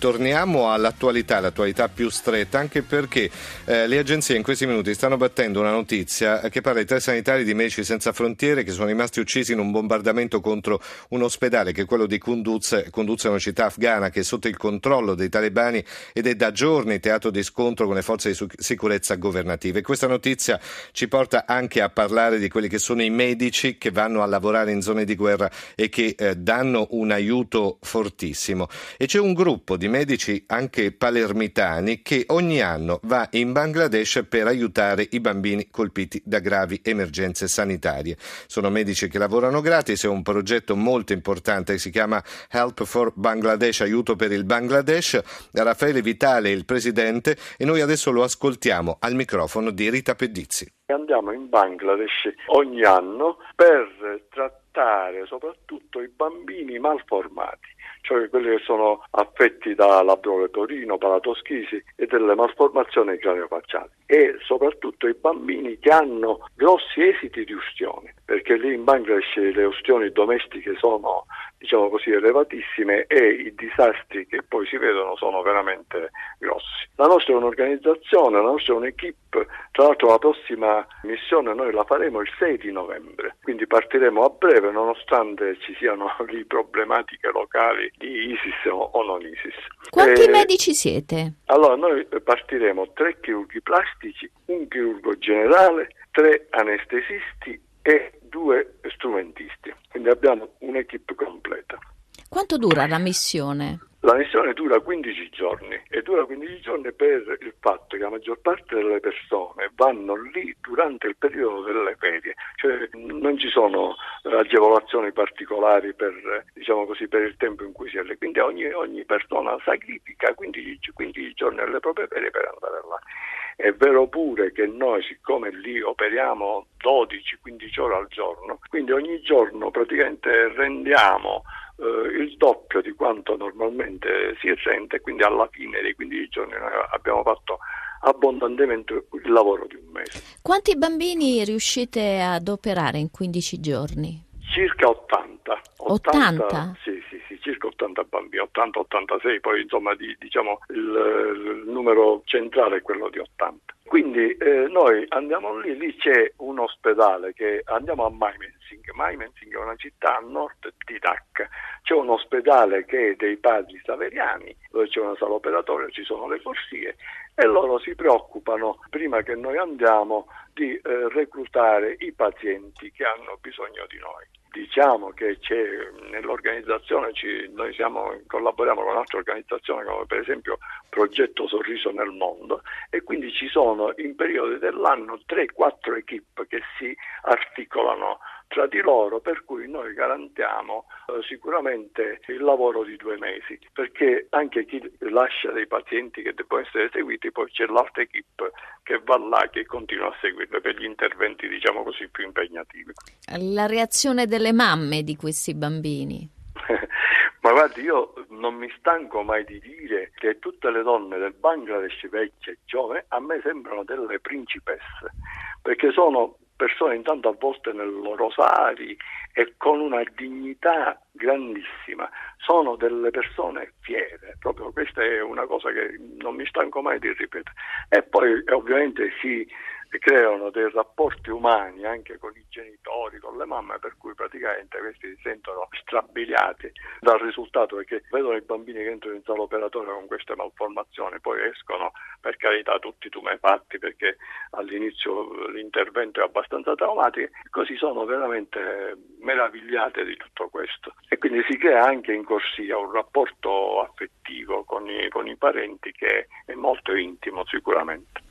Torniamo all'attualità, l'attualità più stretta, anche perché le agenzie in questi minuti stanno battendo una notizia che parla di 3 sanitari di Medici Senza Frontiere che sono rimasti uccisi in un bombardamento contro un ospedale che è quello di Kunduz. Kunduz è una città afghana che è sotto il controllo dei talebani ed è da giorni teatro di scontro con le forze di sicurezza governative. E questa notizia ci porta anche a parlare di quelli che sono i medici che vanno a lavorare in zone di guerra e che danno un aiuto fortissimo. E c'è un gruppo di medici anche palermitani che ogni anno va in Bangladesh per aiutare i bambini colpiti da gravi emergenze sanitarie. Sono medici che lavorano gratis, è un progetto molto importante, si chiama Help for Bangladesh, aiuto per il Bangladesh. Raffaele Vitale è il presidente e noi adesso lo ascoltiamo al microfono di Rita Pellizzi. Andiamo in Bangladesh ogni anno per trattare soprattutto i bambini malformati, cioè quelli che sono affetti da labdolio torino, palatoschisi e delle malformazioni craniofaciali, e soprattutto i bambini che hanno grossi esiti di ustione, perché lì in Bangladesh le ustioni domestiche sono, diciamo così, elevatissime e i disastri che poi si vedono sono veramente grossi. La nostra è un'organizzazione, la nostra è un'equipe, tra l'altro la prossima missione noi la faremo il 6 di novembre, quindi partiremo a breve nonostante ci siano lì problematiche locali di ISIS o non ISIS. Quanti medici siete? Allora noi partiremo 3 chirurghi plastici, un chirurgo generale, 3 anestesisti e 2 strumentisti, quindi abbiamo un'equipe completa. Quanto dura la missione? La missione dura 15 giorni e dura 15 giorni per il fatto che la maggior parte delle persone vanno lì durante il periodo delle ferie, cioè non ci sono agevolazioni particolari per, diciamo così, per il tempo in cui si è lì, quindi ogni persona sacrifica 15 giorni alle proprie ferie per andare là. È vero pure che noi, siccome lì operiamo 12-15 ore al giorno, quindi ogni giorno praticamente rendiamo il doppio di quanto normalmente si rende, quindi alla fine dei 15 giorni noi abbiamo fatto abbondantemente il lavoro di un mese. Quanti bambini riuscite ad operare in 15 giorni? Circa 80. 80? Sì, circa 80 bambini, 80-86, poi insomma diciamo il numero centrale è quello di 80. Quindi noi andiamo lì c'è un ospedale che andiamo a Mymensingh è una città a nord di Dacca, c'è un ospedale che è dei padri saveriani, dove c'è una sala operatoria, ci sono le corsie e loro si preoccupano, prima che noi andiamo, di reclutare i pazienti che hanno bisogno di noi. Diciamo che c'è nell'organizzazione, noi collaboriamo con un'altra organizzazione come per esempio Progetto Sorriso nel Mondo, e quindi ci sono in periodi dell'anno 3-4 equip che si articolano tra di loro, per cui noi garantiamo sicuramente il lavoro di 2 mesi, perché anche chi lascia dei pazienti che devono essere seguiti, poi c'è l'altra equipe che va là, che continua a seguirlo per gli interventi, diciamo così, più impegnativi. La reazione delle mamme di questi bambini? Ma guardi, io non mi stanco mai di dire che tutte le donne del Bangladesh, vecchie e giovani, a me sembrano delle principesse, perché sono persone intanto avvolte nel loro sari e con una dignità grandissima, sono delle persone fiere, proprio questa è una cosa che non mi stanco mai di ripetere. E poi ovviamente si creano dei rapporti umani anche con i genitori, con le mamme, per cui praticamente questi si sentono strabiliati dal risultato, perché vedono i bambini che entrano in sala operatoria con queste malformazioni, poi escono per carità tutti tumefatti, perché all'inizio l'intervento è abbastanza traumatico, così sono veramente meravigliate di tutto questo. E quindi si crea anche in corsia un rapporto affettivo con i parenti che è molto intimo sicuramente.